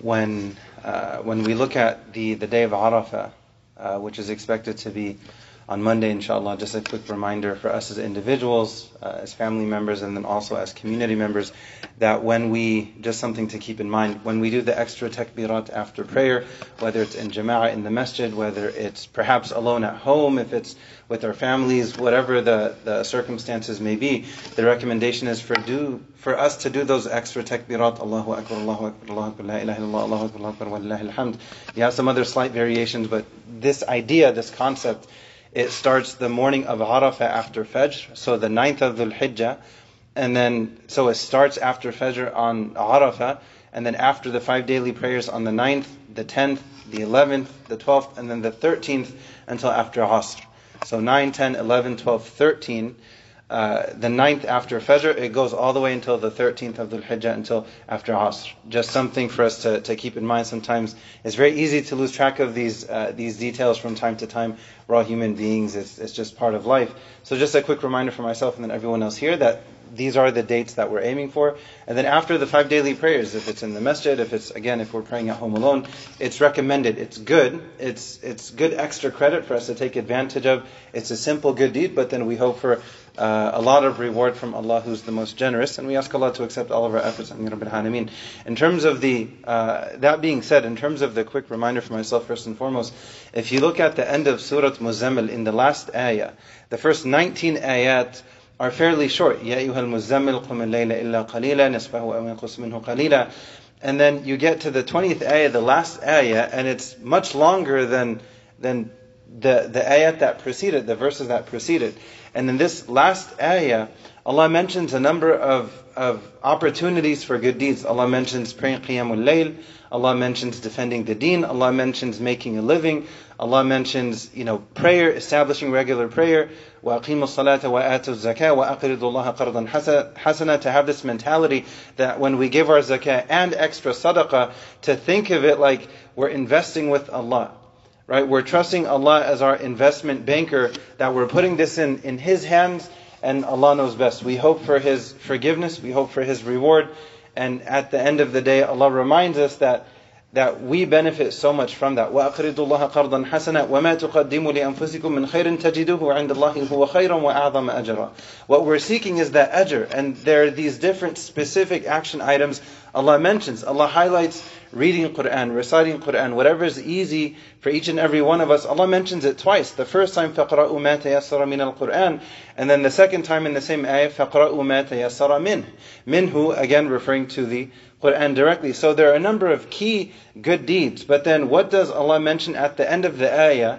when we look at the day of Arafah, which is expected to be on Monday, inshallah, just a quick reminder for us as individuals, as family members, and then also as community members, that when we, just something to keep in mind, when we do the extra takbirat after prayer, whether it's in jama'ah in the masjid, whether it's perhaps alone at home, if it's with our families, whatever the circumstances may be, the recommendation is for us to do those extra takbirat, Allahu Akbar, Allahu Akbar, Allahu Akbar, La ilaha illallah, Allahu Akbar, Allahu Akbar, Wallahi alhamd. You have some other slight variations, but this idea, this concept, it starts the morning of Arafah after Fajr, so the 9th of Dhul-Hijjah, and then, so it starts after Fajr on Arafah, and then after the 5 daily prayers on the 9th, the 10th, the 11th, the 12th, and then the 13th until after Asr. So 9, 10, 11, 12, 13, the 9th after Fajr, it goes all the way until the 13th of Dhul-Hijjah, until after Asr. Just something for us to keep in mind sometimes. It's very easy to lose track of these details from time to time. We're all human beings. It's just part of life. So just a quick reminder for myself and then everyone else here that these are the dates that we're aiming for. And then after the 5 daily prayers, if it's in the masjid, if it's, again, if we're praying at home alone, it's recommended. It's good. It's good extra credit for us to take advantage of. It's a simple good deed, but then we hope for a lot of reward from Allah, who's the most generous, and we ask Allah to accept all of our efforts. In terms of that being said, in terms of the quick reminder for myself, first and foremost, if you look at the end of Surah Muzammil, in the last ayah, the first 19 ayat are fairly short. Ya ayyuhal muzammil qum al-layla illa qalila nisfahu aw inqus minhu qalila. And then you get to the 20th ayah, the last ayah, and it's much longer than the ayat that preceded, the verses that preceded. And in this last ayah, Allah mentions a number of opportunities for good deeds. Allah mentions praying qiyamul layl. Allah mentions defending the deen. Allah mentions making a living. Allah mentions, prayer, establishing regular prayer. وَأَقِيمُوا الصَّلَاةَ وَآتُوا الزَّكَاةَ وَأَقْرِضُوا اللَّهَ قَرْضًا حَسَنًا. To have this mentality that when we give our zakah and extra sadaqah, to think of it like we're investing with Allah. Right, we're trusting Allah as our investment banker, that we're putting this in His hands, and Allah knows best. We hope for His forgiveness, we hope for His reward, and at the end of the day, Allah reminds us that we benefit so much from that. وَأَقْرِضُوا اللَّهَ قَرْضًا حَسَنًا وَمَا تُقَدِّمُوا لِأَنفُسِكُمْ مِنْ خَيْرٍ تَجِدُوهُ عِنْدَ اللَّهِ هُوَ خَيْرًا وَأَعْظَمَ أَجْرًا. What we're seeking is that ajr, and there are these different specific action items Allah mentions. Allah highlights reading Qur'an, reciting Qur'an, whatever is easy for each and every one of us. Allah mentions it twice. The first time, فَقْرَأُوا مَا تَيَسَّرَ مِنَ الْقُرْآنِ. And then the second time in the same ayah, فَقْرَأُوا مَا تَيَسَّرَ مِنْهُ. Minhu, again referring to the Qur'an directly. So there are a number of key good deeds. But then what does Allah mention at the end of the ayah?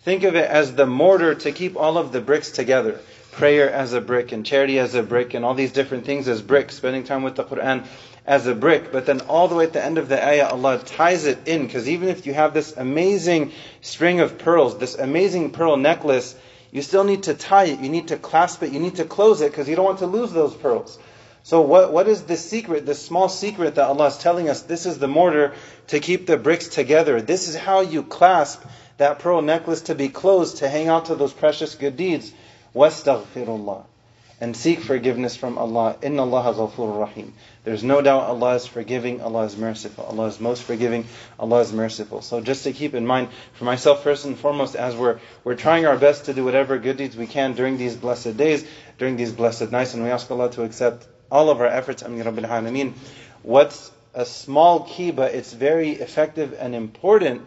Think of it as the mortar to keep all of the bricks together. Prayer as a brick, and charity as a brick, and all these different things as bricks. Spending time with the Qur'an as a brick. But then all the way at the end of the ayah, Allah ties it in. Because even if you have this amazing string of pearls, this amazing pearl necklace, you still need to tie it. You need to clasp it. You need to close it, because you don't want to lose those pearls. So what is this secret, this small secret that Allah is telling us? This is the mortar to keep the bricks together. This is how you clasp that pearl necklace to be closed, to hang out to those precious good deeds. وَاسْتَغْفِرُ. And seek forgiveness from Allah. إِنَّ اللَّهَ غَفُورٌ رَحِيمٌ. There's no doubt Allah is forgiving, Allah is merciful. Allah is most forgiving, Allah is merciful. So just to keep in mind, for myself first and foremost, as we're trying our best to do whatever good deeds we can during these blessed days, during these blessed nights, and we ask Allah to accept all of our efforts. Ameen Rabbil Alameen. What's a small key, but it's very effective and important?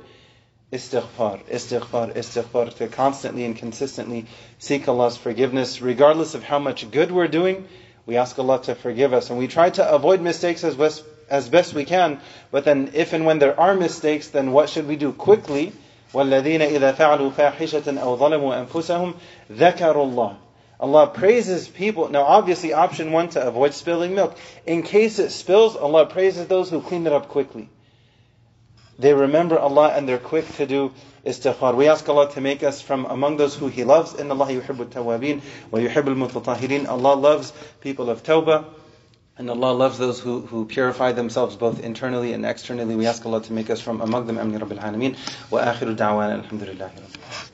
Istighfar, istighfar, istighfar, to constantly and consistently seek Allah's forgiveness. Regardless of how much good we're doing, we ask Allah to forgive us. And we try to avoid mistakes as best we can. But then if and when there are mistakes, then what should we do quickly? وَالَّذِينَ إِذَا فَعَلُوا فَاحِشَةً أَوْ ظَلَمُوا أَنفُسَهُم ذَكَرُوا اللَّهَ. Allah praises people. Now obviously option 1, to avoid spilling milk. In case it spills, Allah praises those who clean it up quickly. They remember Allah and they're quick to do istighfar. We ask Allah to make us from among those who He loves. Inna Allah yuhibbu tawabin wa yuhibbu al-mutatahhirin. Allah loves people of tawbah, and Allah loves those who purify themselves both internally and externally. We ask Allah to make us from among them. Ameen Rabbil Alameen. Wa akhiru da'wana alhamdulillahi rabbil alamin.